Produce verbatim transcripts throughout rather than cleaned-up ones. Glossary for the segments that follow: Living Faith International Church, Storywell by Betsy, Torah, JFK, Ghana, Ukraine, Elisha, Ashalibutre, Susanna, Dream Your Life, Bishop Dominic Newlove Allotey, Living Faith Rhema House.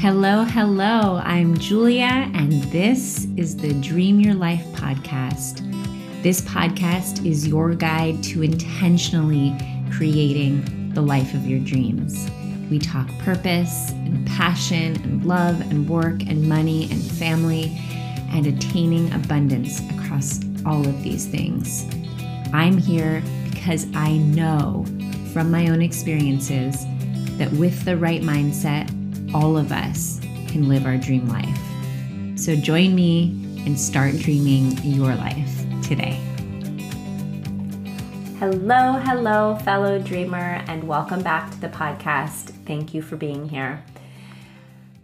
Hello, hello. I'm Julia, and this is the Dream Your Life podcast. This podcast is your guide to intentionally creating the life of your dreams. We talk purpose and passion and love and work and money and family and attaining abundance across all of these things. I'm here because I know from my own experiences that with the right mindset, all of us can live our dream life. So join me and start dreaming your life today. Hello, hello, fellow dreamer, and welcome back to the podcast. Thank you for being here.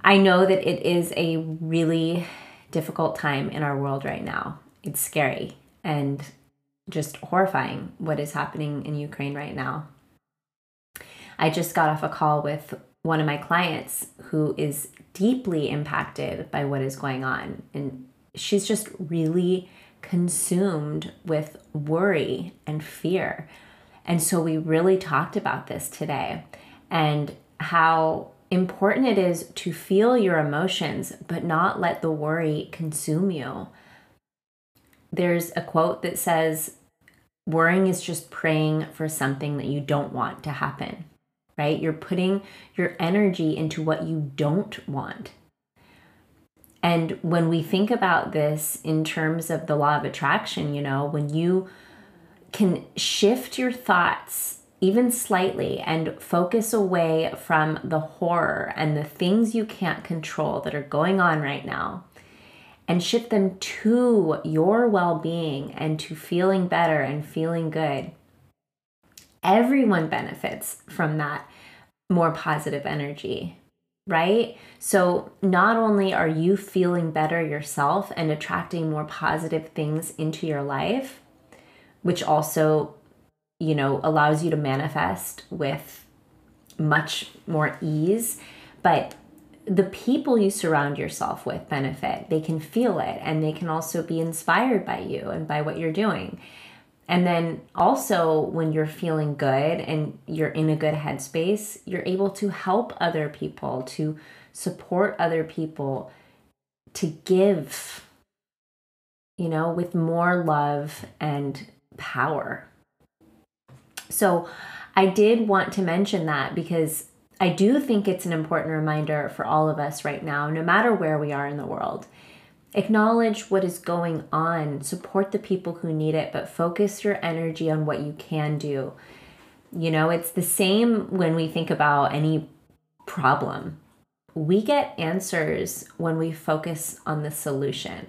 I know that it is a really difficult time in our world right now. It's scary and just horrifying what is happening in Ukraine right now. I just got off a call with one of my clients who is deeply impacted by what is going on, and she's just really consumed with worry and fear. And so we really talked about this today and how important it is to feel your emotions, but not let the worry consume you. There's a quote that says, worrying is just praying for something that you don't want to happen, right? You're putting your energy into what you don't want. And when we think about this in terms of the law of attraction, you know, when you can shift your thoughts even slightly and focus away from the horror and the things you can't control that are going on right now, and shift them to your well-being and to feeling better and feeling good, everyone benefits from that more positive energy, right? So not only are you feeling better yourself and attracting more positive things into your life, which also, you know, allows you to manifest with much more ease, but the people you surround yourself with benefit. They can feel it, and they can also be inspired by you and by what you're doing. And then also, when you're feeling good and you're in a good headspace, you're able to help other people, to support other people, to give, you know, with more love and power. So I did want to mention that because I do think it's an important reminder for all of us right now, no matter where we are in the world. Acknowledge what is going on, support the people who need it, but focus your energy on what you can do. You know, it's the same when we think about any problem. We get answers when we focus on the solution,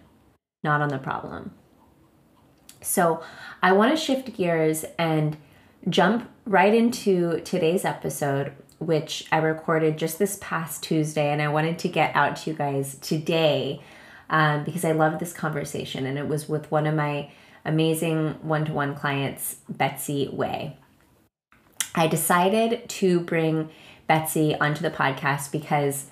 not on the problem. So I want to shift gears and jump right into today's episode, which I recorded just this past Tuesday, and I wanted to get out to you guys today um, because I love this conversation, and it was with one of my amazing one-to-one clients, Betsy Way. I decided to bring Betsy onto the podcast because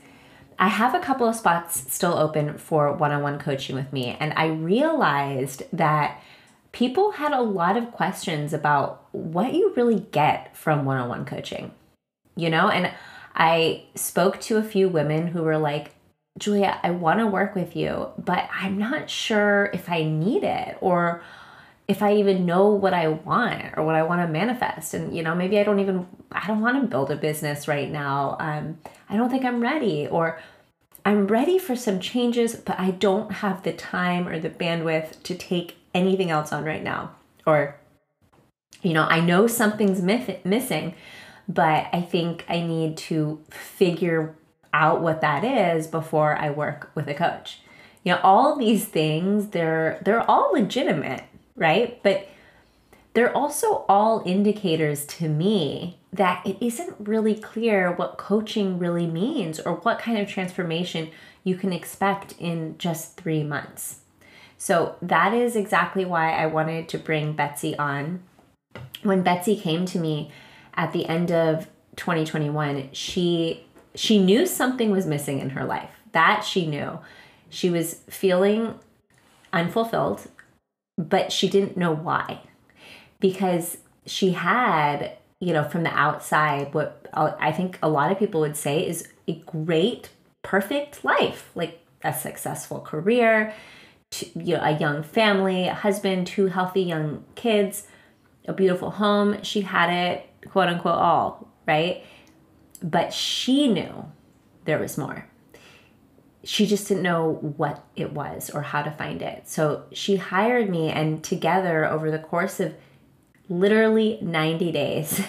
I have a couple of spots still open for one-on-one coaching with me, and I realized that people had a lot of questions about what you really get from one-on-one coaching. You know, and I spoke to a few women who were like, Julia, I want to work with you, but I'm not sure if I need it or if I even know what I want or what I want to manifest. And, you know, maybe I don't even, I don't want to build a business right now. Um, I don't think I'm ready, or I'm ready for some changes, but I don't have the time or the bandwidth to take anything else on right now. Or, you know, I know something's myth- missing, but I think I need to figure out what that is before I work with a coach. You know, all these things, they're they're all legitimate, right? But they're also all indicators to me that it isn't really clear what coaching really means or what kind of transformation you can expect in just three months. So that is exactly why I wanted to bring Betsy on. When Betsy came to me at the end of twenty twenty-one, she she knew something was missing in her life. That she knew. She was feeling unfulfilled, but she didn't know why. Because she had, you know, from the outside, what I think a lot of people would say is a great perfect life, like a successful career, to, you know, a young family, a husband, two healthy young kids, a beautiful home. She had it, quote unquote, all, right? But she knew there was more. She just didn't know what it was or how to find it. So she hired me, and together over the course of literally ninety days,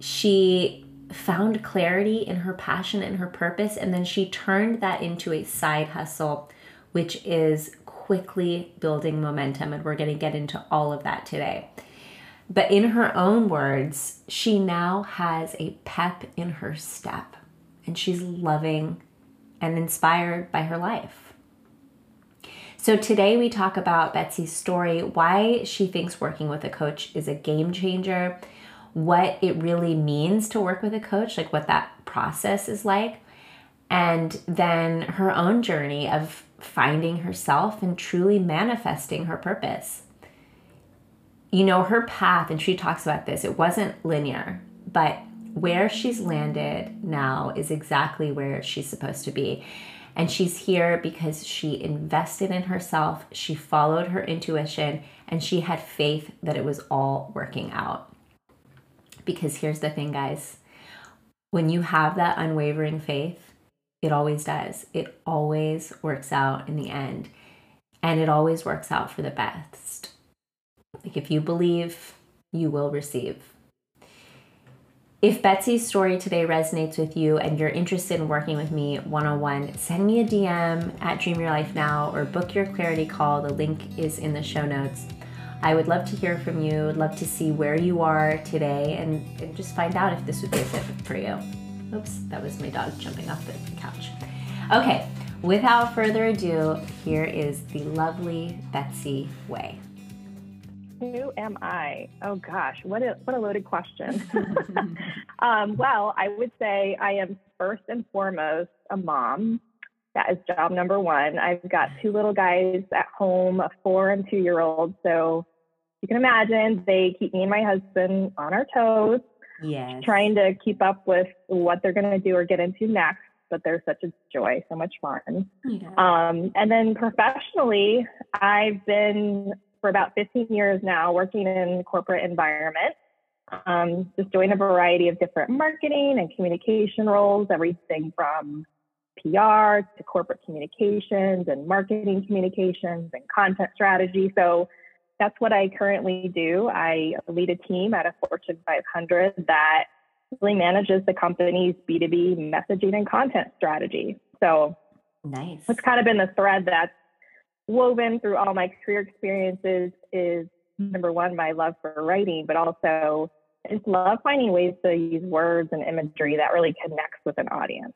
she found clarity in her passion and her purpose. And then she turned that into a side hustle, which is quickly building momentum. And we're going to get into all of that today. But in her own words, she now has a pep in her step, and she's loving and inspired by her life. So today we talk about Betsy's story, why she thinks working with a coach is a game changer, what it really means to work with a coach, like what that process is like, and then her own journey of finding herself and truly manifesting her purpose. You know, her path, and she talks about this, it wasn't linear, but where she's landed now is exactly where she's supposed to be. And she's here because she invested in herself, she followed her intuition, and she had faith that it was all working out. Because here's the thing, guys, when you have that unwavering faith, it always does. It always works out in the end. And it always works out for the best. Like, if you believe, you will receive. If Betsy's story today resonates with you and you're interested in working with me one-on-one, send me a D M at Dream Your Life Now or book your clarity call. The link is in the show notes. I would love to hear from you. I'd love to see where you are today and, and just find out if this would be a fit for you. Oops, that was my dog jumping off the couch. Okay, without further ado, here is the lovely Betsy Way. Who am I? Oh gosh, what a what a loaded question. um, well, I would say I am first and foremost a mom. That is job number one. I've got two little guys at home, a four and two-year-old. So you can imagine they keep me and my husband on our toes, yes, trying to keep up with what they're going to do or get into next. But they're such a joy, so much fun. Yeah. Um, and then professionally, I've been for about fifteen years now, working in corporate environment, um, just doing a variety of different marketing and communication roles, everything from P R to corporate communications and marketing communications and content strategy. So that's what I currently do. I lead a team at a Fortune five hundred that really manages the company's B two B messaging and content strategy. So nice. That's kind of been the thread that's woven through all my career experiences is, number one, my love for writing, but also I just love finding ways to use words and imagery that really connects with an audience.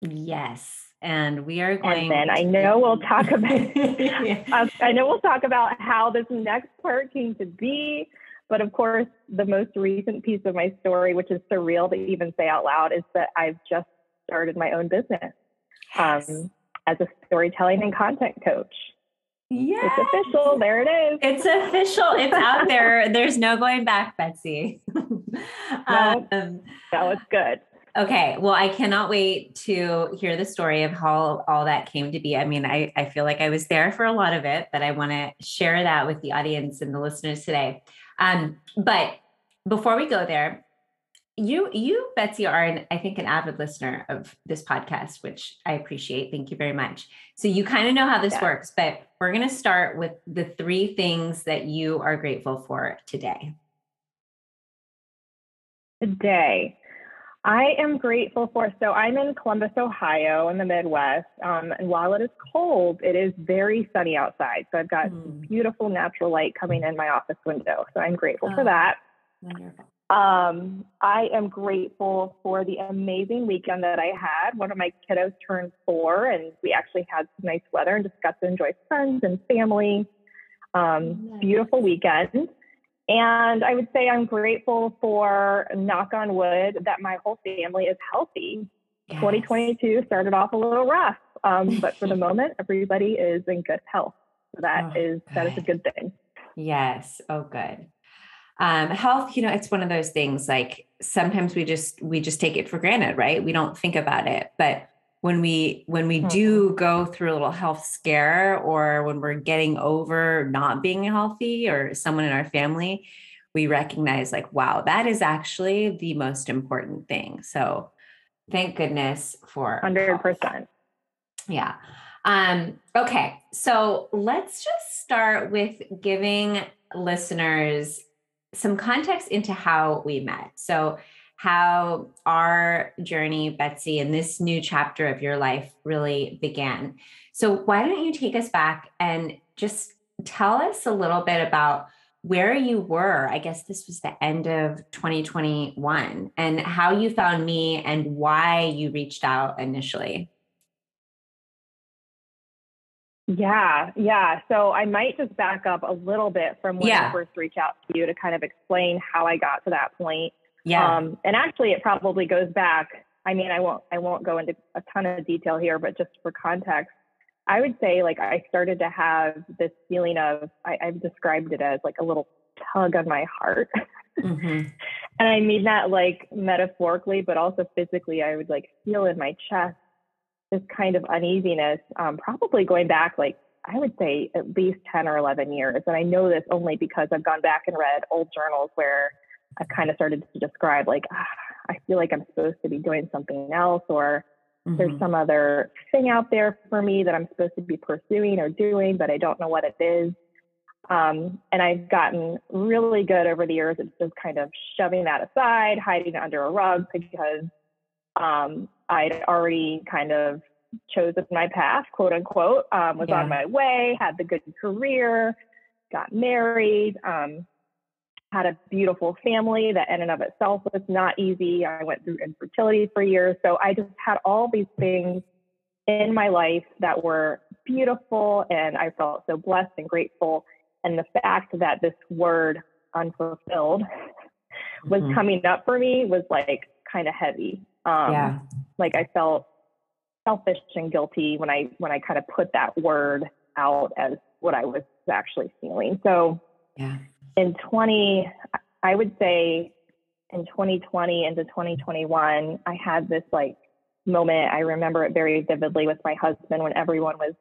Yes. And we are going. And then I know we'll talk about, yeah. I know we'll talk about how this next part came to be, but of course, the most recent piece of my story, which is surreal to even say out loud, is that I've just started my own business. Yes. Um, as a storytelling and content coach. Yeah. It's official. There it is. It's official. It's out there. There's no going back, Betsy. um, no, no, it's good. Okay. Well, I cannot wait to hear the story of how all that came to be. I mean, I, I feel like I was there for a lot of it, but I want to share that with the audience and the listeners today. Um, but before we go there, You, you, Betsy, are, an, I think, an avid listener of this podcast, which I appreciate. Thank you very much. So you kind of know how this yeah. works, but we're going to start with the three things that you are grateful for today. Today, I am grateful for, so I'm in Columbus, Ohio, in the Midwest. Um, and while it is cold, it is very sunny outside. So I've got mm. beautiful natural light coming in my office window. So I'm grateful oh, for that. Wonderful. Um, I am grateful for the amazing weekend that I had. One of my kiddos turned four and we actually had some nice weather and just got to enjoy friends and family. Um, nice. Beautiful weekend. And I would say I'm grateful for, knock on wood, that my whole family is healthy. Yes. twenty twenty-two started off a little rough, um, but for the moment, everybody is in good health. So that oh, is, that is a good thing. Yes. Oh, good. Um, health, you know, it's one of those things, like sometimes we just, we just take it for granted, right? We don't think about it. But when we, when we do go through a little health scare, or when we're getting over not being healthy or someone in our family, we recognize like, wow, that is actually the most important thing. So thank goodness for one hundred percent. Health. Yeah. Um, okay. So let's just start with giving listeners some context into how we met. So how our journey, Betsy, and this new chapter of your life really began. So why don't you take us back and just tell us a little bit about where you were, I guess this was the end of twenty twenty-one, and how you found me and why you reached out initially. Yeah, yeah. So I might just back up a little bit from when yeah. I first reached out to you to kind of explain how I got to that point. Yeah. Um, and actually, it probably goes back. I mean, I won't, I won't go into a ton of detail here, but just for context, I would say like I started to have this feeling of, I, I've described it as like a little tug on my heart. Mm-hmm. And I mean that like metaphorically, but also physically, I would like feel in my chest this kind of uneasiness, um, probably going back, like, I would say at least ten or eleven years. And I know this only because I've gone back and read old journals where I kind of started to describe, like, ah, I feel like I'm supposed to be doing something else, or mm-hmm. there's some other thing out there for me that I'm supposed to be pursuing or doing, but I don't know what it is. Um, and I've gotten really good over the years at just kind of shoving that aside, hiding it under a rug, because um, I'd already kind of chosen my path, quote unquote, um, was yeah. on my way, had the good career, got married, um, had a beautiful family that in and of itself was not easy. I went through infertility for years. So I just had all these things in my life that were beautiful, and I felt so blessed and grateful. And the fact that this word unfulfilled mm-hmm. was coming up for me was like kind of heavy. Um, yeah. Like I felt selfish and guilty when I, when I kind of put that word out as what I was actually feeling. So yeah. in twenty, I would say in twenty twenty into twenty twenty-one, I had this like moment. I remember it very vividly with my husband when everyone was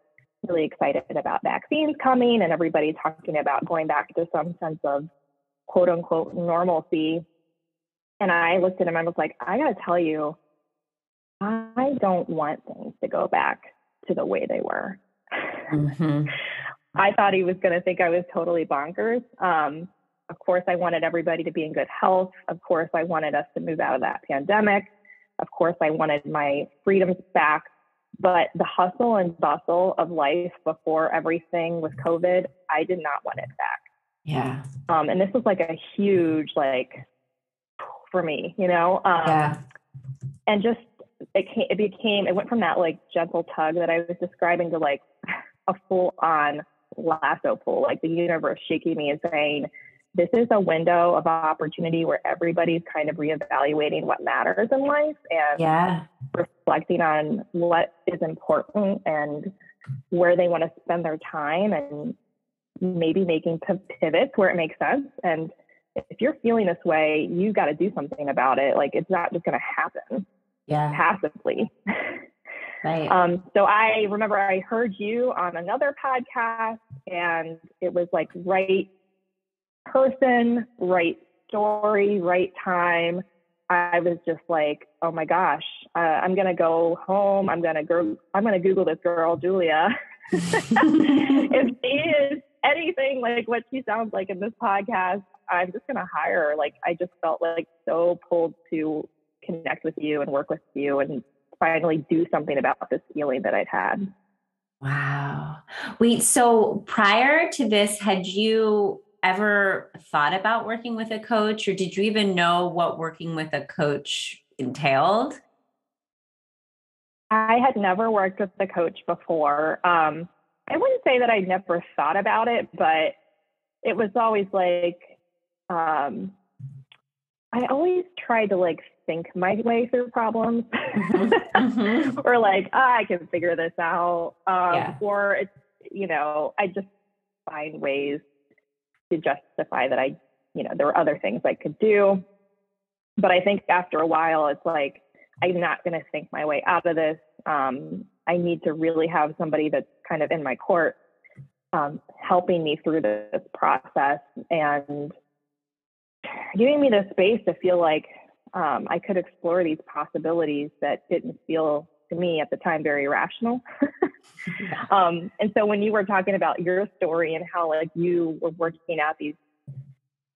really excited about vaccines coming and everybody talking about going back to some sense of quote unquote normalcy. And I looked at him and was like, I got to tell you, I don't want things to go back to the way they were. Mm-hmm. I thought he was going to think I was totally bonkers. Um, of course, I wanted everybody to be in good health. Of course, I wanted us to move out of that pandemic. Of course, I wanted my freedoms back. But the hustle and bustle of life before everything with COVID, I did not want it back. Yeah. Um, and this was like a huge, like, for me, you know? Um, yeah. And just, it, came, it became, it went from that like gentle tug that I was describing to like a full on lasso pull, like the universe shaking me and saying, this is a window of opportunity where everybody's kind of reevaluating what matters in life and yeah. reflecting on what is important and where they want to spend their time, and maybe making pivots where it makes sense. And if you're feeling this way, you got to do something about it. Like, it's not just going to happen yeah. passively. Right. Um, so I remember I heard you on another podcast, and it was like right person, right story, right time. I was just like, oh my gosh, uh, I'm going to go home. I'm going to go, I'm going to Google this girl, Julia. If she is anything like what she sounds like in this podcast, I'm just going to hire her. Like, I just felt like so pulled to connect with you and work with you and finally do something about this feeling that I'd had. Wow. Wait, so prior to this, had you ever thought about working with a coach, or did you even know what working with a coach entailed? I had never worked with a coach before. Um, I wouldn't say that I never thought about it, but it was always like, Um, I always tried to like think my way through problems mm-hmm. or like, oh, I can figure this out. Um, yeah. Or, it's, you know, I just find ways to justify that I you know, there were other things I could do. But I think after a while, it's like, I'm not going to think my way out of this. Um, I need to really have somebody that's kind of in my court, um, helping me through this process and giving me the space to feel like um, I could explore these possibilities that didn't feel to me at the time very rational. um, and so when you were talking about your story and how like you were working at these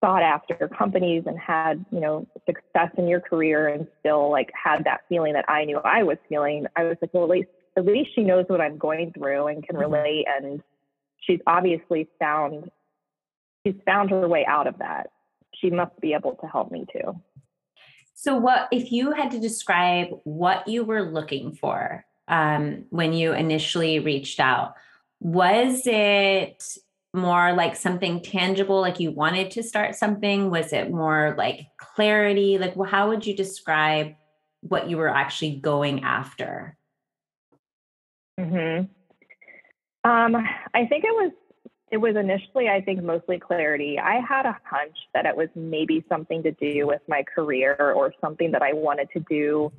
sought after companies and had, you know, success in your career and still like had that feeling that I knew I was feeling, I was like, well, at least, at least she knows what I'm going through and can relate. And she's obviously found, she's found her way out of that. She must be able to help me too. So what, if you had to describe what you were looking for um, when you initially reached out, was it more like something tangible, like you wanted to start something? Was it more like clarity? Like, well, how would you describe what you were actually going after? Mm-hmm. Um, I think it was, it was initially, I think, mostly clarity. I had a hunch that it was maybe something to do with my career or something that I wanted to do.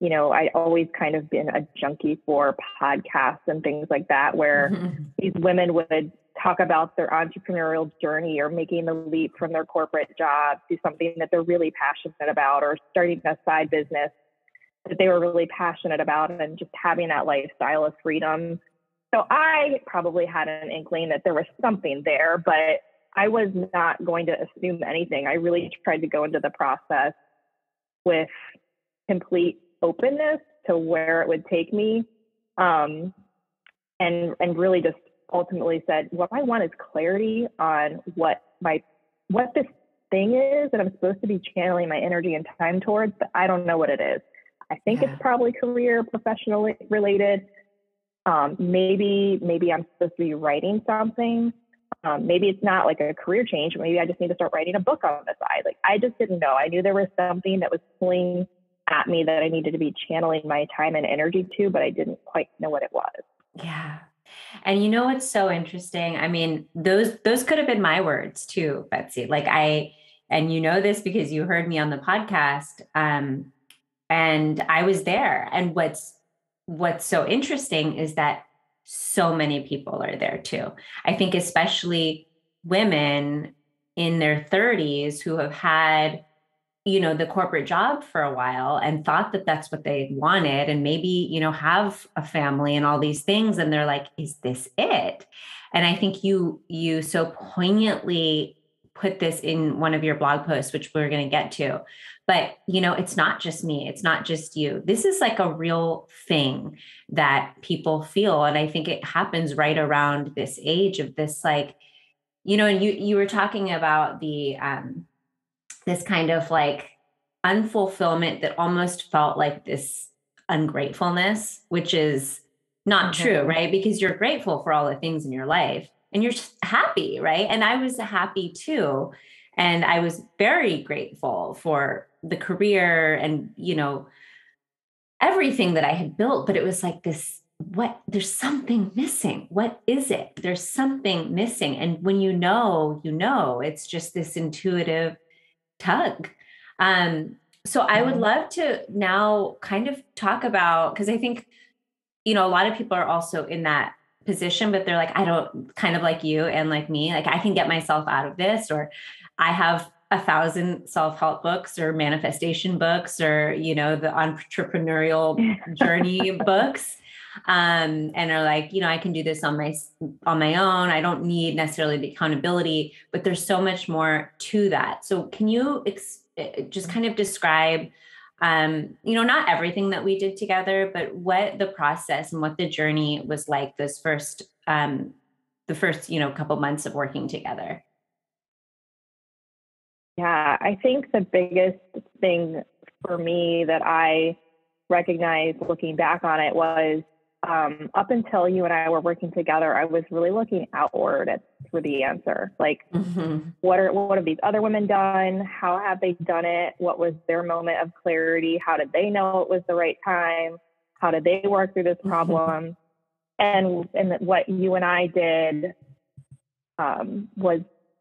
You know, I always kind of been a junkie for podcasts and things like that, where mm-hmm. these women would talk about their entrepreneurial journey or making the leap from their corporate job to something that they're really passionate about, or starting a side business that they were really passionate about, and just having that lifestyle of freedom. So I probably had an inkling that there was something there, but I was not going to assume anything. I really tried to go into the process with complete openness to where it would take me, um, and and really just ultimately said, what I want is clarity on what my what this thing is that I'm supposed to be channeling my energy and time towards, but I don't know what it is. I think yeah. it's probably career, professional related. Um, maybe maybe I'm supposed to be writing something. Um, maybe it's not like a career change. Maybe I just need to start writing a book on the side. Like, I just didn't know. I knew there was something that was pulling at me that I needed to be channeling my time and energy to, but I didn't quite know what it was. Yeah. And you know, what's so interesting? I mean, those, those could have been my words too, Betsy. Like I, and you know this because you heard me on the podcast, um, and I was there. And what's, what's so interesting is that so many people are there too. I think especially women in their thirties who have had, you know, the corporate job for a while and thought that that's what they wanted, and maybe, you know, have a family and all these things. And they're like, is this it? And I think you, you so poignantly put this in one of your blog posts, which we're going to get to, but you know, it's not just me. It's not just you. This is like a real thing that people feel. And I think it happens right around this age of this, like, you know, and you, you were talking about the, um, this kind of like unfulfillment that almost felt like this ungratefulness, which is not mm-hmm. true, right? Because you're grateful for all the things in your life and you're happy, right? And I was happy too. And I was very grateful for the career and, you know, everything that I had built, but it was like this, what, there's something missing. What is it? There's something missing. And when you know, you know, it's just this intuitive tug. Um, so I would love to now kind of talk about, because I think, you know, a lot of people are also in that position, but they're like, I don't, kind of like you and like me, like I can get myself out of this, or I have a thousand self-help books or manifestation books, or, you know, the entrepreneurial journey books. Um, and are like, you know, I can do this on my, on my own. I don't need necessarily the accountability, but there's so much more to that. So can you ex- just kind of describe, um, you know, not everything that we did together, but what the process and what the journey was like this first, um, the first, you know, couple months of working together? Yeah, I think the biggest thing for me that I recognized looking back on it was, Um, up until you and I were working together, I was really looking outward at, for the answer. Like, mm-hmm. what are what have these other women done? How have they done it? What was their moment of clarity? How did they know it was the right time? How did they work through this problem? Mm-hmm. And and what you and I did um, was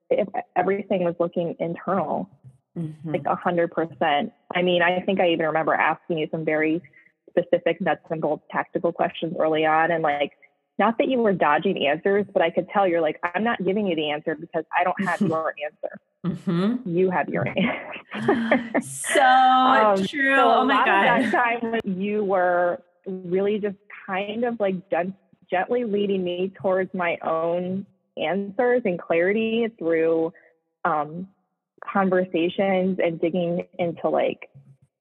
if everything was looking internal, mm-hmm. like one hundred percent. I mean, I think I even remember asking you some very specific nuts and bolts tactical questions early on. And like, not that you were dodging answers, but I could tell you're like, I'm not giving you the answer because I don't have your answer. Mm-hmm. You have your answer. So um, true. So oh my God. That time you were really just kind of like done, gently leading me towards my own answers and clarity through um, conversations and digging into like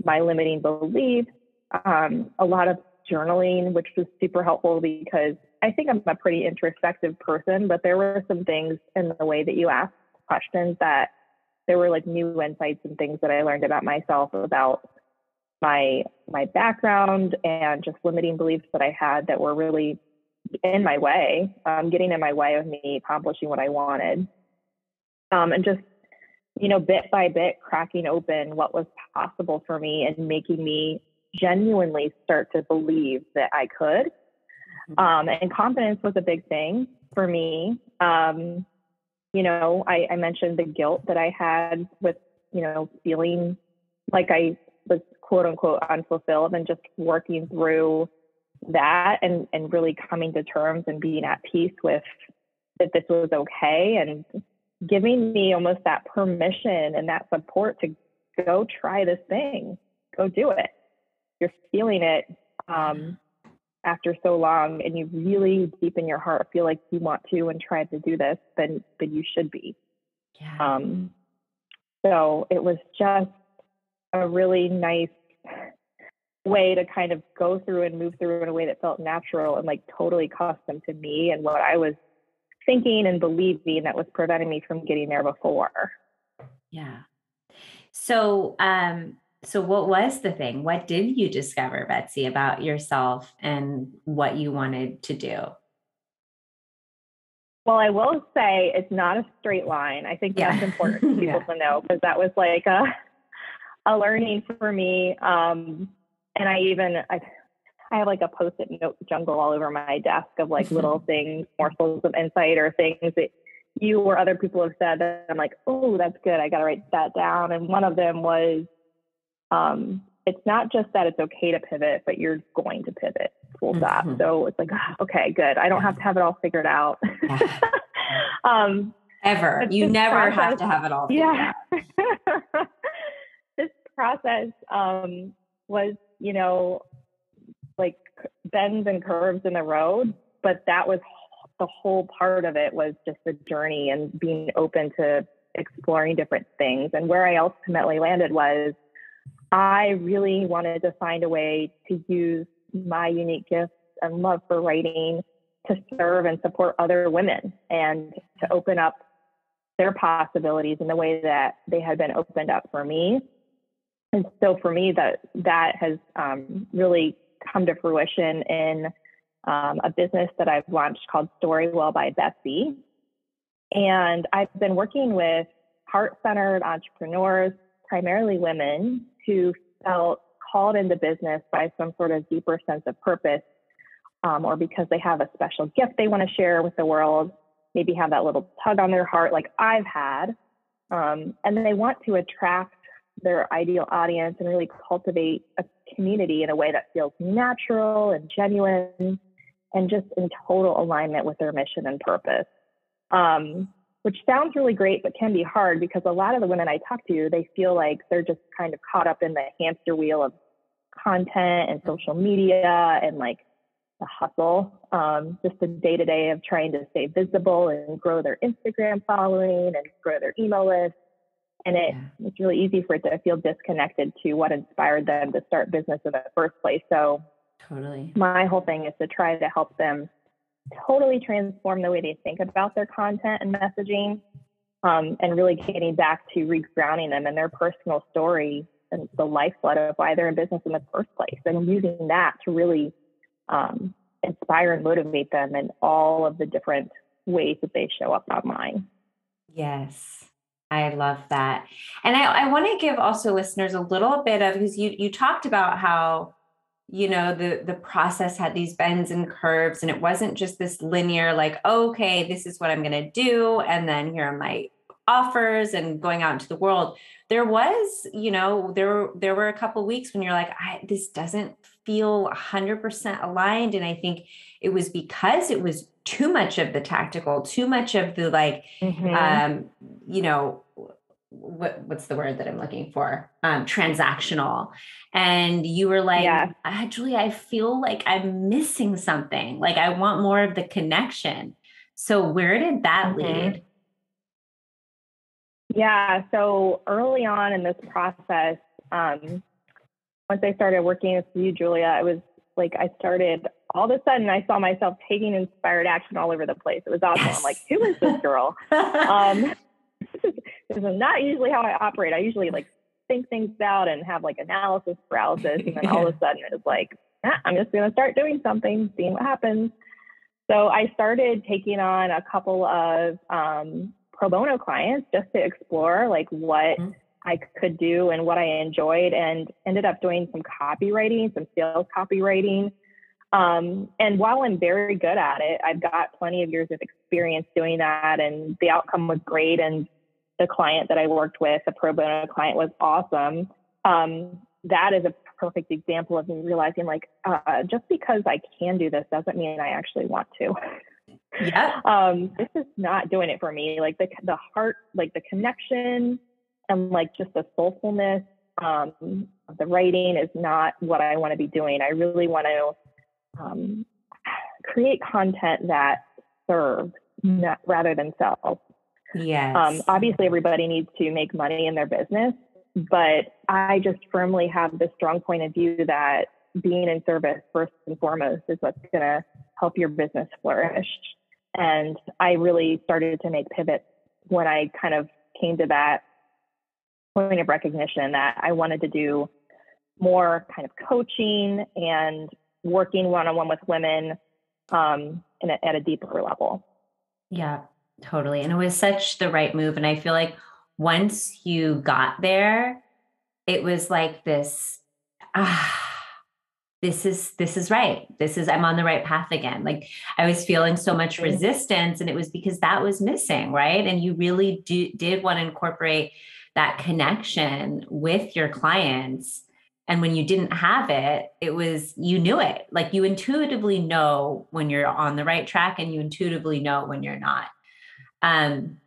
my limiting beliefs, um, a lot of journaling, which was super helpful because I think I'm a pretty introspective person, but there were some things in the way that you asked questions that there were like new insights and things that I learned about myself, about my my background and just limiting beliefs that I had that were really in my way, um, getting in my way of me accomplishing what I wanted. Um, and just, you know, bit by bit, cracking open what was possible for me and making me genuinely start to believe that I could. Um, and confidence was a big thing for me. Um, you know, I, I mentioned the guilt that I had with, you know, feeling like I was quote unquote unfulfilled, and just working through that and, and really coming to terms and being at peace with that this was okay, and giving me almost that permission and that support to go try this thing, go do it. You're feeling it um, after so long, and you really deep in your heart feel like you want to and try to do this, then, then you should be. Yeah. Um, so it was just a really nice way to kind of go through and move through in a way that felt natural and like totally custom to me and what I was thinking and believing that was preventing me from getting there before. Yeah. So, um, so what was the thing? What did you discover, Betsy, about yourself and what you wanted to do? Well, I will say it's not a straight line. I think yeah. that's important for people yeah. to know, because that was like a, a learning for me. Um, And I even, I, I have like a post-it note jungle all over my desk of like little things, morsels of insight or things that you or other people have said that I'm like, oh, that's good. I got to write that down. And one of them was, um, it's not just that it's okay to pivot, but you're going to pivot, full stop. Mm-hmm. So it's like, okay, good. I don't have to have it all figured out. Yeah. um, Ever. You never process, have to have it all figured yeah. out. This process um, was, you know, like bends and curves in the road, but that was the whole part of it, was just the journey and being open to exploring different things. And where I ultimately landed was I really wanted to find a way to use my unique gifts and love for writing to serve and support other women and to open up their possibilities in the way that they had been opened up for me. And so for me, that that has um, really come to fruition in um, a business that I've launched called Storywell by Betsy. And I've been working with heart-centered entrepreneurs, primarily women, who felt called into business by some sort of deeper sense of purpose, um, or because they have a special gift they want to share with the world, maybe have that little tug on their heart like I've had. Um, and then they want to attract their ideal audience and really cultivate a community in a way that feels natural and genuine and just in total alignment with their mission and purpose, um, which sounds really great, but can be hard because a lot of the women I talk to, they feel like they're just kind of caught up in the hamster wheel of content and social media and like the hustle, um, just the day-to-day of trying to stay visible and grow their Instagram following and grow their email list. And it, yeah. it's really easy for it to feel disconnected to what inspired them to start business in the first place. So totally, my whole thing is to try to help them totally transform the way they think about their content and messaging, um, and really getting back to regrounding them in their personal story and the lifeblood of why they're in business in the first place, and using that to really um, inspire and motivate them in all of the different ways that they show up online. Yes. I love that. And I, I want to give also listeners a little bit of, because you, you talked about how, you know, the, the process had these bends and curves, and it wasn't just this linear, like, okay, this is what I'm going to do, and then here are my offers and going out into the world, there was, you know, there, there were a couple of weeks when you're like, I, this doesn't feel one hundred percent aligned. And I think it was because it was too much of the tactical, too much of the like, mm-hmm. um, you know, what, what's the word that I'm looking for? Um, transactional. And you were like, yeah. actually, I feel like I'm missing something. Like I want more of the connection. So where did that mm-hmm. lead? Yeah. So early on in this process, um, once I started working with you, Julia, I was like, I started all of a sudden, I saw myself taking inspired action all over the place. It was awesome. Yes. I'm like, who is this girl? um, this, is, this is not usually how I operate. I usually like think things out and have like analysis paralysis. And then all of a sudden it was like, ah, I'm just going to start doing something, seeing what happens. So I started taking on a couple of, um, pro bono clients just to explore like what mm-hmm. I could do and what I enjoyed, and ended up doing some copywriting, some sales copywriting. Um, and while I'm very good at it, I've got plenty of years of experience doing that, and the outcome was great. And the client that I worked with, the pro bono client, was awesome. Um, that is a perfect example of me realizing like, uh, just because I can do this doesn't mean I actually want to. Yeah. Um, this is not doing it for me. Like the, the heart, like the connection and like just the soulfulness, um, of the writing is not what I want to be doing. I really want to, um, create content that serves not, rather than sells. Yes. Um, obviously everybody needs to make money in their business, but I just firmly have this strong point of view that being in service first and foremost is what's going to help your business flourish. And I really started to make pivots when I kind of came to that point of recognition that I wanted to do more kind of coaching and working one-on-one with women um, in a, at a deeper level. Yeah, totally. And it was such the right move. And I feel like once you got there, it was like this, ah, this is, this is right. This is, I'm on the right path again. Like I was feeling so much resistance, and it was because that was missing. Right. And you really do, did want to incorporate that connection with your clients. And when you didn't have it, it was, you knew it, like you intuitively know when you're on the right track, and you intuitively know when you're not. Um,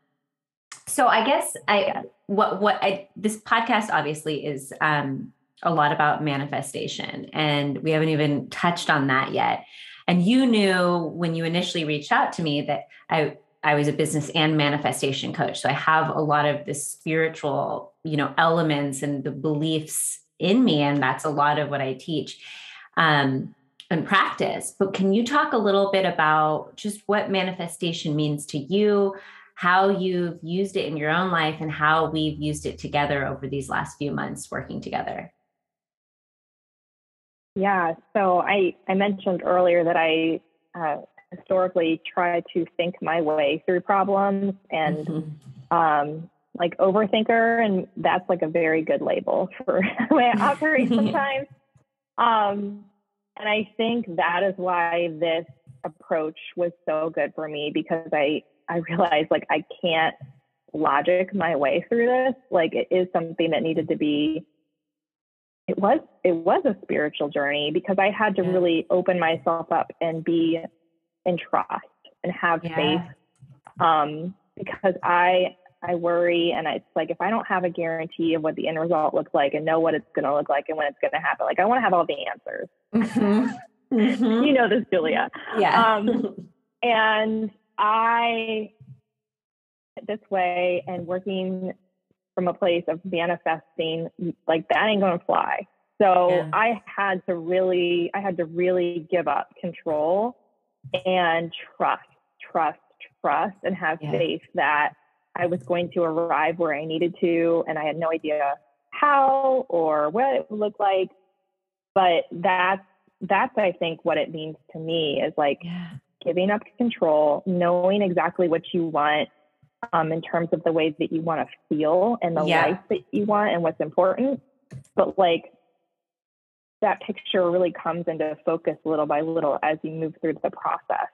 so I guess I, what, what I, this podcast obviously is, um, a lot about manifestation, and we haven't even touched on that yet. And you knew when you initially reached out to me that I, I was a business and manifestation coach. So I have a lot of the spiritual, you know, elements and the beliefs in me. And that's a lot of what I teach um, and practice. But can you talk a little bit about just what manifestation means to you, how you've used it in your own life, and how we've used it together over these last few months working together? Yeah. So I, I mentioned earlier that I uh, historically try to think my way through problems, and mm-hmm. um, like overthinker. And that's like a very good label for the way I operate sometimes. Um, and I think that is why this approach was so good for me, because I, I realized like I can't logic my way through this. Like it is something that needed to be It was it was a spiritual journey, because I had to yeah. really open myself up and be in trust and have yeah. faith. Um, because I I worry, and I, it's like if I don't have a guarantee of what the end result looks like and know what it's going to look like and when it's going to happen, like I want to have all the answers. Mm-hmm. Mm-hmm. You know this, Julia. Yeah. Um, and I this way and working from a place of manifesting, like that ain't going to fly. So yeah. I had to really, I had to really give up control and trust, trust, trust, and have yeah. faith that I was going to arrive where I needed to. And I had no idea how or what it would look like, but that's, that's, I think what it means to me is like yeah. giving up control, knowing exactly what you want, Um, in terms of the way that you want to feel and the yeah. life that you want and what's important. But like that picture really comes into focus little by little as you move through the process.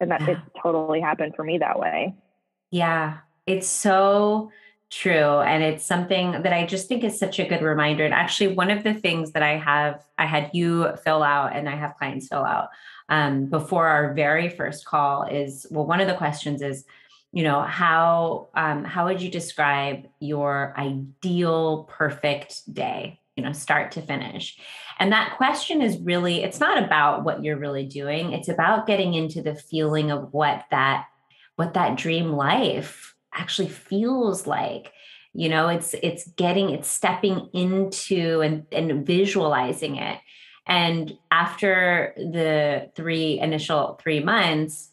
And that yeah. it's totally happened for me that way. Yeah. It's so true. And it's something that I just think is such a good reminder. And actually, one of the things that I have, I had you fill out and I have clients fill out um, before our very first call is, well, one of the questions is, you know, how, um, how would you describe your ideal perfect day, you know, start to finish? And that question is really, it's not about what you're really doing. It's about getting into the feeling of what that, what that dream life actually feels like. You know, it's, it's getting, it's stepping into and, and visualizing it. And after the three initial three months,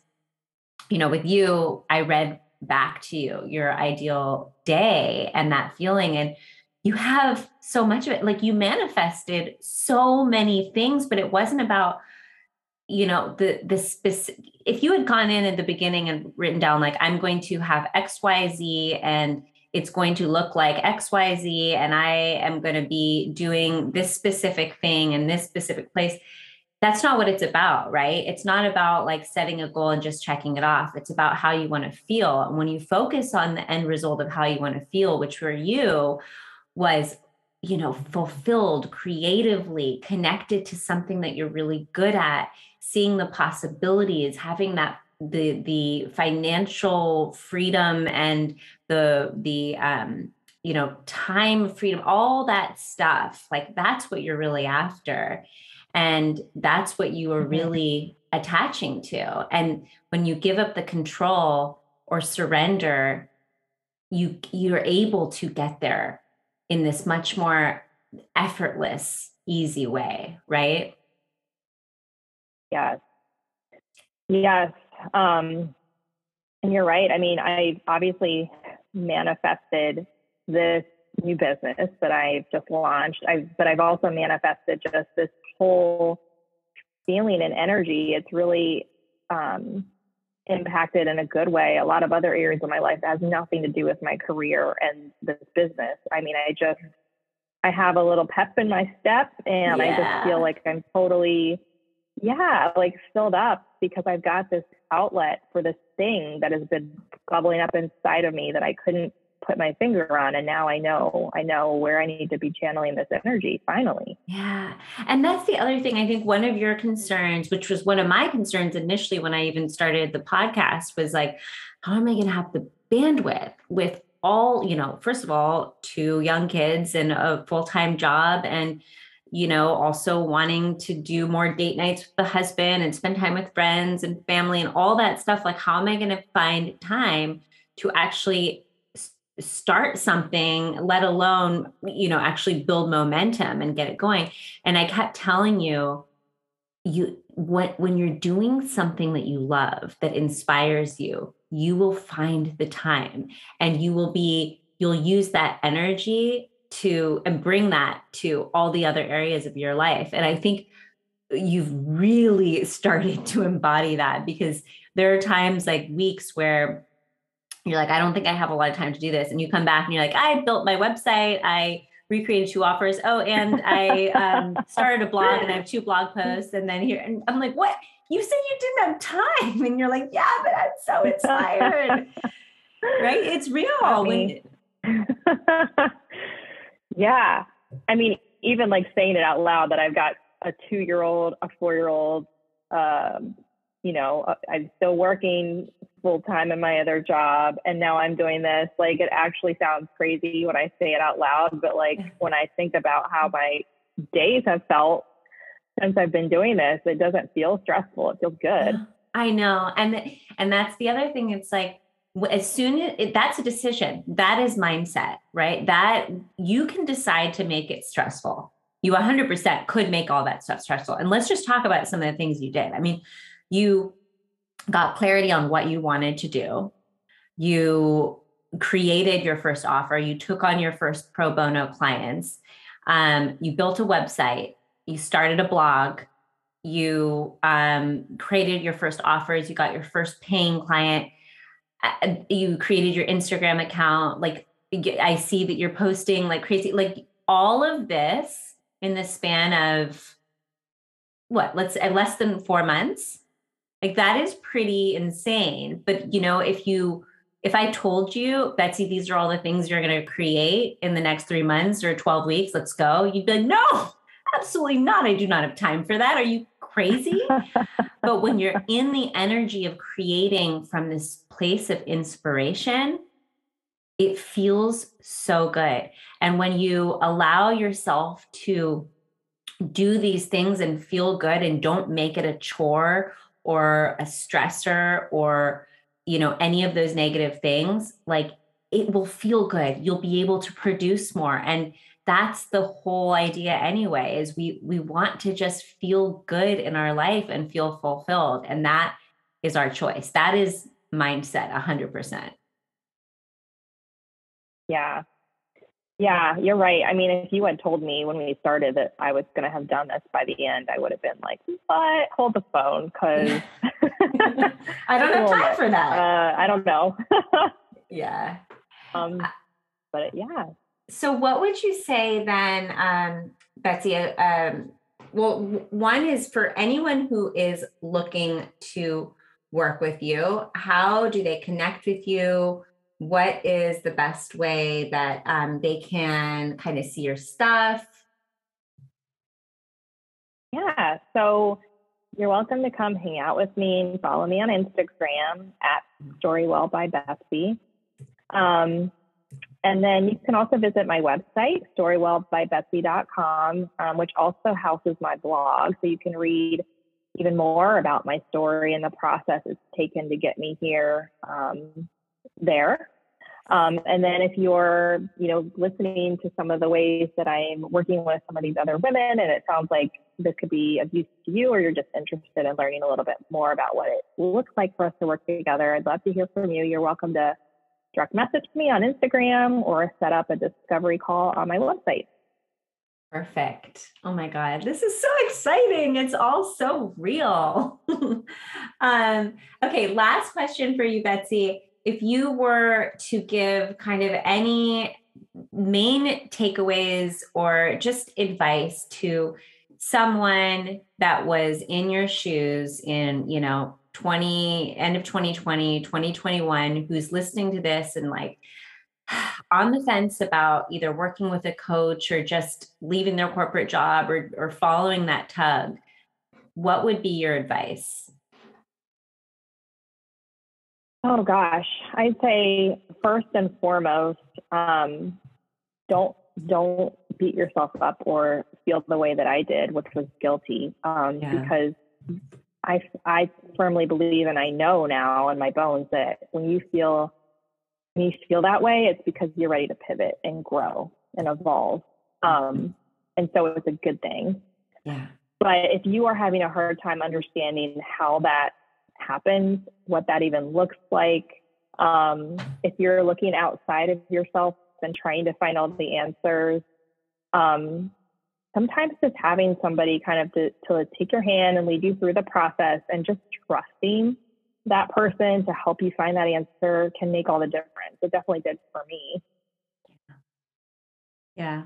you know, with you, I read back to you your ideal day and that feeling. And you have so much of it, like you manifested so many things, but it wasn't about, you know, the, the specific, if you had gone in at the beginning and written down, like, I'm going to have X, Y, Z, and it's going to look like X, Y, Z, and I am going to be doing this specific thing in this specific place. That's not what it's about, right? It's not about like setting a goal and just checking it off. It's about how you want to feel. And when you focus on the end result of how you want to feel, which for you was, you know, fulfilled, creatively connected to something that you're really good at, seeing the possibilities, having that, the, the financial freedom and the, the, um, you know, time freedom, all that stuff, like that's what you're really after. And that's what you are really attaching to. And when you give up the control or surrender, you, you're able to get there in this much more effortless, easy way, right? Yes. Yes. Um, and you're right. I mean, I obviously manifested this new business that I've just launched, I, but I've also manifested just this whole feeling and energy. It's really um, impacted in a good way a lot of other areas of my life that has nothing to do with my career and this business. I mean, I just, I have a little pep in my step and yeah. I just feel like I'm totally, yeah, like filled up because I've got this outlet for this thing that has been bubbling up inside of me that I couldn't put my finger on. And now I know, I know where I need to be channeling this energy finally. Yeah. And that's the other thing. I think one of your concerns, which was one of my concerns initially, when I even started the podcast, was like, how am I going to have the bandwidth with all, you know, first of all, two young kids and a full-time job, and, you know, also wanting to do more date nights with the husband and spend time with friends and family and all that stuff. Like, how am I going to find time to actually start something, let alone, you know, actually build momentum and get it going? And I kept telling you, you, what, when you're doing something that you love, that inspires you, you will find the time and you will be, you'll use that energy to, and bring that to all the other areas of your life. And I think you've really started to embody that, because there are times, like weeks, where you're like, I don't think I have a lot of time to do this. And you come back and you're like, I built my website. I recreated two offers. Oh, and I um, started a blog and I have two blog posts. And then here, and I'm like, what? You said you didn't have time. And you're like, yeah, but I'm so inspired. Right? It's real. When... yeah. I mean, even like saying it out loud that I've got a two-year-old, a four-year-old, um, you know, I'm still working full time in my other job, and now I'm doing this. Like, it actually sounds crazy when I say it out loud, but like when I think about how my days have felt since I've been doing this, it doesn't feel stressful. It feels good. I know. And, and that's the other thing. It's like, as soon as it, that's a decision, that is mindset, right? That you can decide to make it stressful. You one hundred percent could make all that stuff stressful. And let's just talk about some of the things you did. I mean, you got clarity on what you wanted to do. You created your first offer. You took on your first pro bono clients. Um, you built a website. You started a blog. You um, created your first offers. You got your first paying client. Uh, you created your Instagram account. Like, I see that you're posting like crazy. Like, all of this in the span of what? Let's say less than four months. Like, that is pretty insane. But, you know, if you, If I told you, Betsy, these are all the things you're going to create in the next three months or twelve weeks, let's go. You'd be like, no, absolutely not. I do not have time for that. Are you crazy? But when you're in the energy of creating from this place of inspiration, it feels so good. And when you allow yourself to do these things and feel good and don't make it a chore or a stressor or, you know, any of those negative things, like it will feel good. You'll be able to produce more. And that's the whole idea anyway, is we, we want to just feel good in our life and feel fulfilled. And that is our choice. That is mindset one hundred percent. Yeah. Yeah, you're right. I mean, if you had told me when we started that I was going to have done this by the end, I would have been like, what? Hold the phone, because I don't have time for that. Uh, I don't know. Yeah. Um, but yeah. So what would you say then, um, Betsy? Um, well, one is for anyone who is looking to work with you, how do they connect with you? What is the best way that um, they can kind of see your stuff? Yeah. So you're welcome to come hang out with me and follow me on Instagram at Storywell by Betsy. Um, and then you can also visit my website, storywell by betsy dot com, um, which also houses my blog. So you can read even more about my story and the process it's taken to get me here. Um, there. Um, and then if you're, you know, listening to some of the ways that I'm working with some of these other women, and it sounds like this could be of use to you, or you're just interested in learning a little bit more about what it looks like for us to work together, I'd love to hear from you. You're welcome to direct message me on Instagram or set up a discovery call on my website. Perfect. Oh my God. This is so exciting. It's all so real. um, okay. Last question for you, Betsy. If you were to give kind of any main takeaways or just advice to someone that was in your shoes in, you know, twenty end of twenty twenty, twenty twenty-one, who's listening to this and like on the fence about either working with a coach or just leaving their corporate job or, or following that tug, what would be your advice? Oh gosh, I'd say first and foremost, um, don't don't beat yourself up or feel the way that I did, which was guilty, um, yeah. because I, I firmly believe, and I know now in my bones, that when you feel when you feel that way, it's because you're ready to pivot and grow and evolve, um, and so it's a good thing. Yeah. But if you are having a hard time understanding how that happens, what that even looks like, um, if you're looking outside of yourself and trying to find all the answers, um, sometimes just having somebody kind of to, to take your hand and lead you through the process and just trusting that person to help you find that answer can make all the difference. It definitely did for me. Yeah.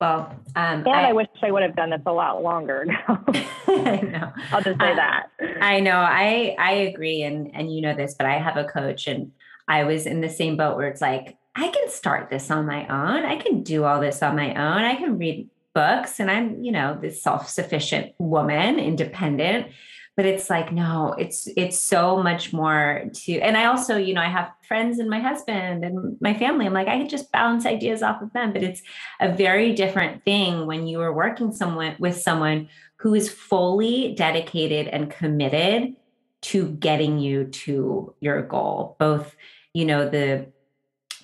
Well, um, and I, I wish I would have done this a lot longer ago. I know. I'll just say uh, that. I know. I, I agree. And, and you know this, but I have a coach and I was in the same boat where it's like, I can start this on my own. I can do all this on my own. I can read books and I'm, you know, this self-sufficient woman, independent, but it's like, no, it's, it's so much more to, and I also, you know, I have friends and my husband and my family. I'm like, I could just bounce ideas off of them, but it's a very different thing when you are working someone with someone who is fully dedicated and committed to getting you to your goal, both, you know, the,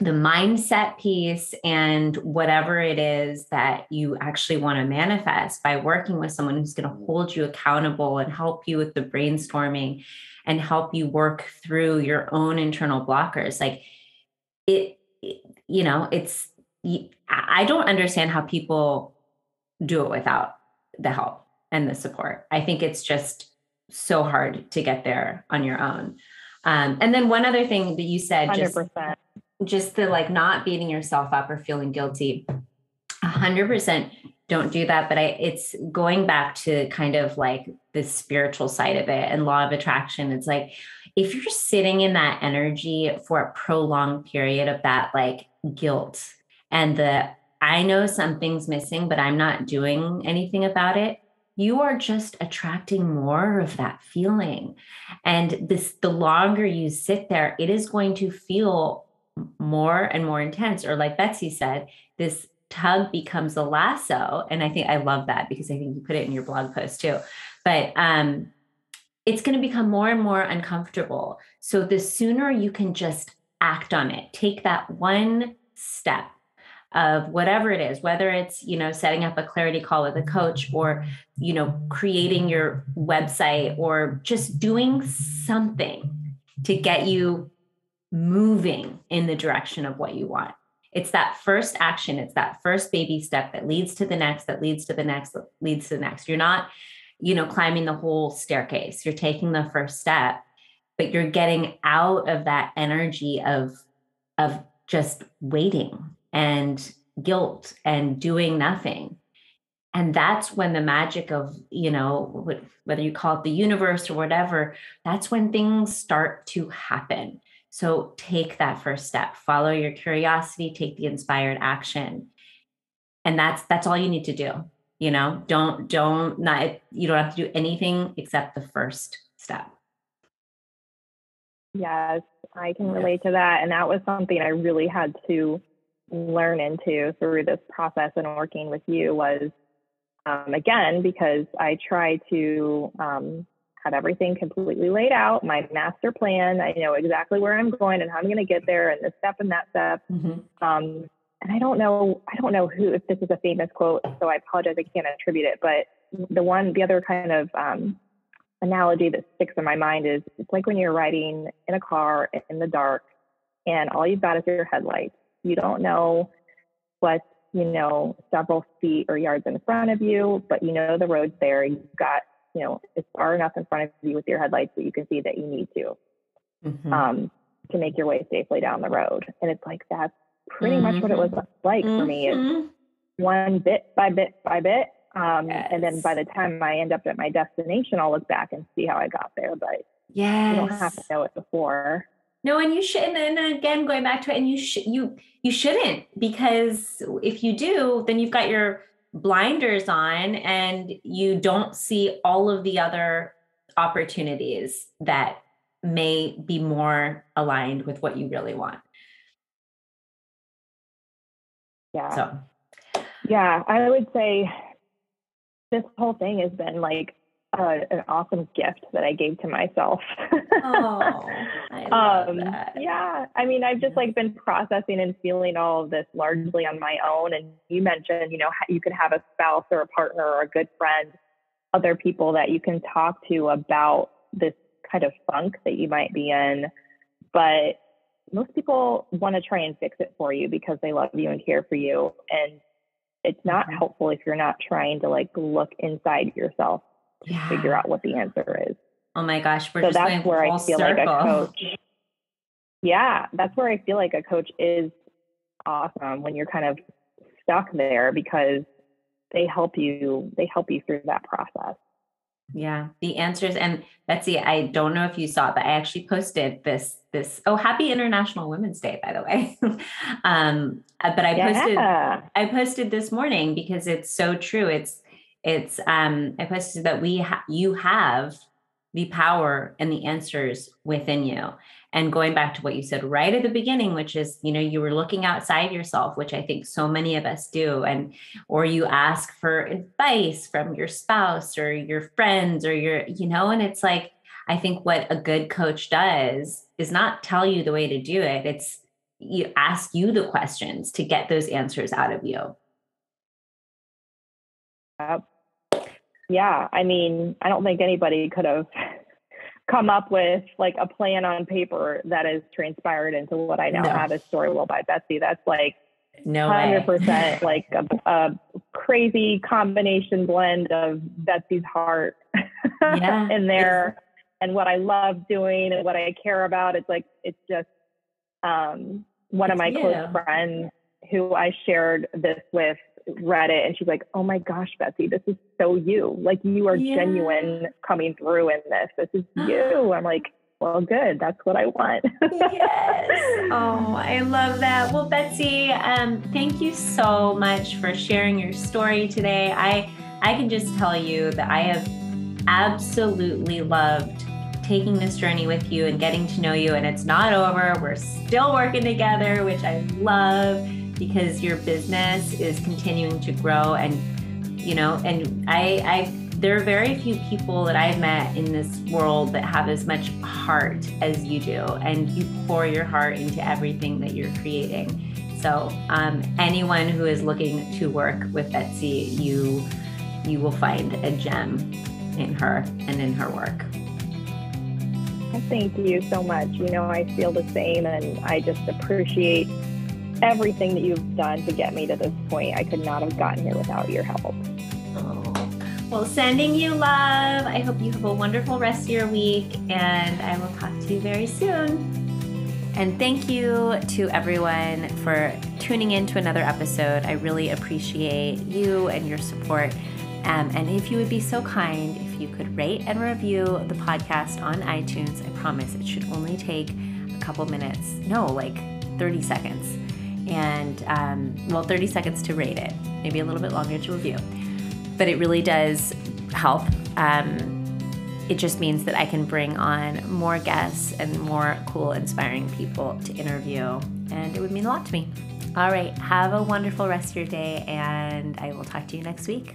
the mindset piece and whatever it is that you actually want to manifest by working with someone who's going to hold you accountable and help you with the brainstorming and help you work through your own internal blockers. Like it, it you know, it's, I don't understand how people do it without the help and the support. I think it's just so hard to get there on your own. Um, and then one other thing that you said, one hundred percent. just, Just the like not beating yourself up or feeling guilty, a hundred percent don't do that. But I, it's going back to kind of like the spiritual side of it and law of attraction. It's like, if you're sitting in that energy for a prolonged period of that like guilt and the, I know something's missing, but I'm not doing anything about it, you are just attracting more of that feeling. And this, the longer you sit there, it is going to feel more and more intense. Or like Betsy said, this tug becomes a lasso. And I think I love that because I think you put it in your blog post too. But um, it's going to become more and more uncomfortable. So the sooner you can just act on it, take that one step of whatever it is, whether it's, you know, setting up a clarity call with a coach or, you know, creating your website or just doing something to get you moving in the direction of what you want. It's that first action. It's that first baby step that leads to the next, that leads to the next, that leads to the next. You're not, you know, climbing the whole staircase. You're taking the first step, but you're getting out of that energy of, of just waiting and guilt and doing nothing. And that's when the magic of, you know, whether you call it the universe or whatever, that's when things start to happen. So take that first step, follow your curiosity, take the inspired action. And that's, that's all you need to do. You know, don't, don't not, you don't have to do anything except the first step. Yes, I can relate to that. And that was something I really had to learn into through this process and working with you was, um, again, because I try to um, have everything completely laid out, my master plan. I know exactly where I'm going and how I'm going to get there and this step and that step. Mm-hmm. Um, and I don't know, I don't know who, if this is a famous quote, so I apologize, I can't attribute it, but the one, the other kind of um, analogy that sticks in my mind is it's like when you're riding in a car in the dark and all you've got is your headlights. You don't know what's, you know, several feet or yards in front of you, but you know the road's there. You've got, you know, it's far enough in front of you with your headlights that you can see that you need to, mm-hmm. um, to make your way safely down the road. And it's like, that's pretty mm-hmm. much what it was like mm-hmm. for me. It's one bit by bit by bit. Um, yes. And then by the time I end up at my destination, I'll look back and see how I got there. But yes. You don't have to know it before. No, and you shouldn't. And again, going back to it, and you sh- you you shouldn't, because if you do, then you've got your blinders on and you don't see all of the other opportunities that may be more aligned with what you really want. Yeah. So, yeah, I would say this whole thing has been like Uh, an awesome gift that I gave to myself. Oh, I love um, that. Yeah. I mean, I've just like been processing and feeling all of this largely on my own. And you mentioned, you know, you could have a spouse or a partner or a good friend, other people that you can talk to about this kind of funk that you might be in. But most people want to try and fix it for you because they love you and care for you. And it's not helpful if you're not trying to like look inside yourself. Yeah. Figure out what the answer is. Oh my gosh. We're so just that's where I feel circle. like a coach. Yeah. That's where I feel like a coach is awesome when you're kind of stuck there, because they help you, they help you through that process. Yeah. The answers. And Betsy, I don't know if you saw it, but I actually posted this, this, oh, happy International Women's Day, by the way. um, but I posted, yeah. I posted this morning because it's so true. It's, It's, um, I posted that we, ha- you have the power and the answers within you. And going back to what you said right at the beginning, which is, you know, you were looking outside yourself, which I think so many of us do. And, or you ask for advice from your spouse or your friends or your, you know, and it's like, I think what a good coach does is not tell you the way to do it. It's you ask you the questions to get those answers out of you. Yep. Yeah, I mean, I don't think anybody could have come up with like a plan on paper that has transpired into what I now no. have as Storywell by Betsy. That's like no one hundred percent like a, a crazy combination blend of Betsy's heart yeah, in there and what I love doing and what I care about. It's like, it's just um, one it's of my you. close friends who I shared this with read it and she's like, oh my gosh, Betsy, this is so you. Like you are yeah. genuine coming through in this. This is you. I'm like, well, good. That's what I want. Yes. Oh, I love that. Well, Betsy, um, thank you so much for sharing your story today. I, I can just tell you that I have absolutely loved taking this journey with you and getting to know you. And it's not over. We're still working together, which I love, because your business is continuing to grow. And, you know, and I, I, there are very few people that I've met in this world that have as much heart as you do, and you pour your heart into everything that you're creating. So um, anyone who is looking to work with Betsy, you, you will find a gem in her and in her work. Thank you so much. You know, I feel the same, and I just appreciate everything that you've done to get me to this point. I could not have gotten here without your help. Well, sending you love. I hope you have a wonderful rest of your week, and I will talk to you very soon. And thank you to everyone for tuning in to another episode. I really appreciate you and your support. Um, and if you would be so kind, if you could rate and review the podcast on iTunes, I promise it should only take a couple minutes. No, like thirty seconds. And, um, well, thirty seconds to rate it. Maybe a little bit longer to review. But it really does help. Um, it just means that I can bring on more guests and more cool, inspiring people to interview, and it would mean a lot to me. All right, have a wonderful rest of your day, and I will talk to you next week.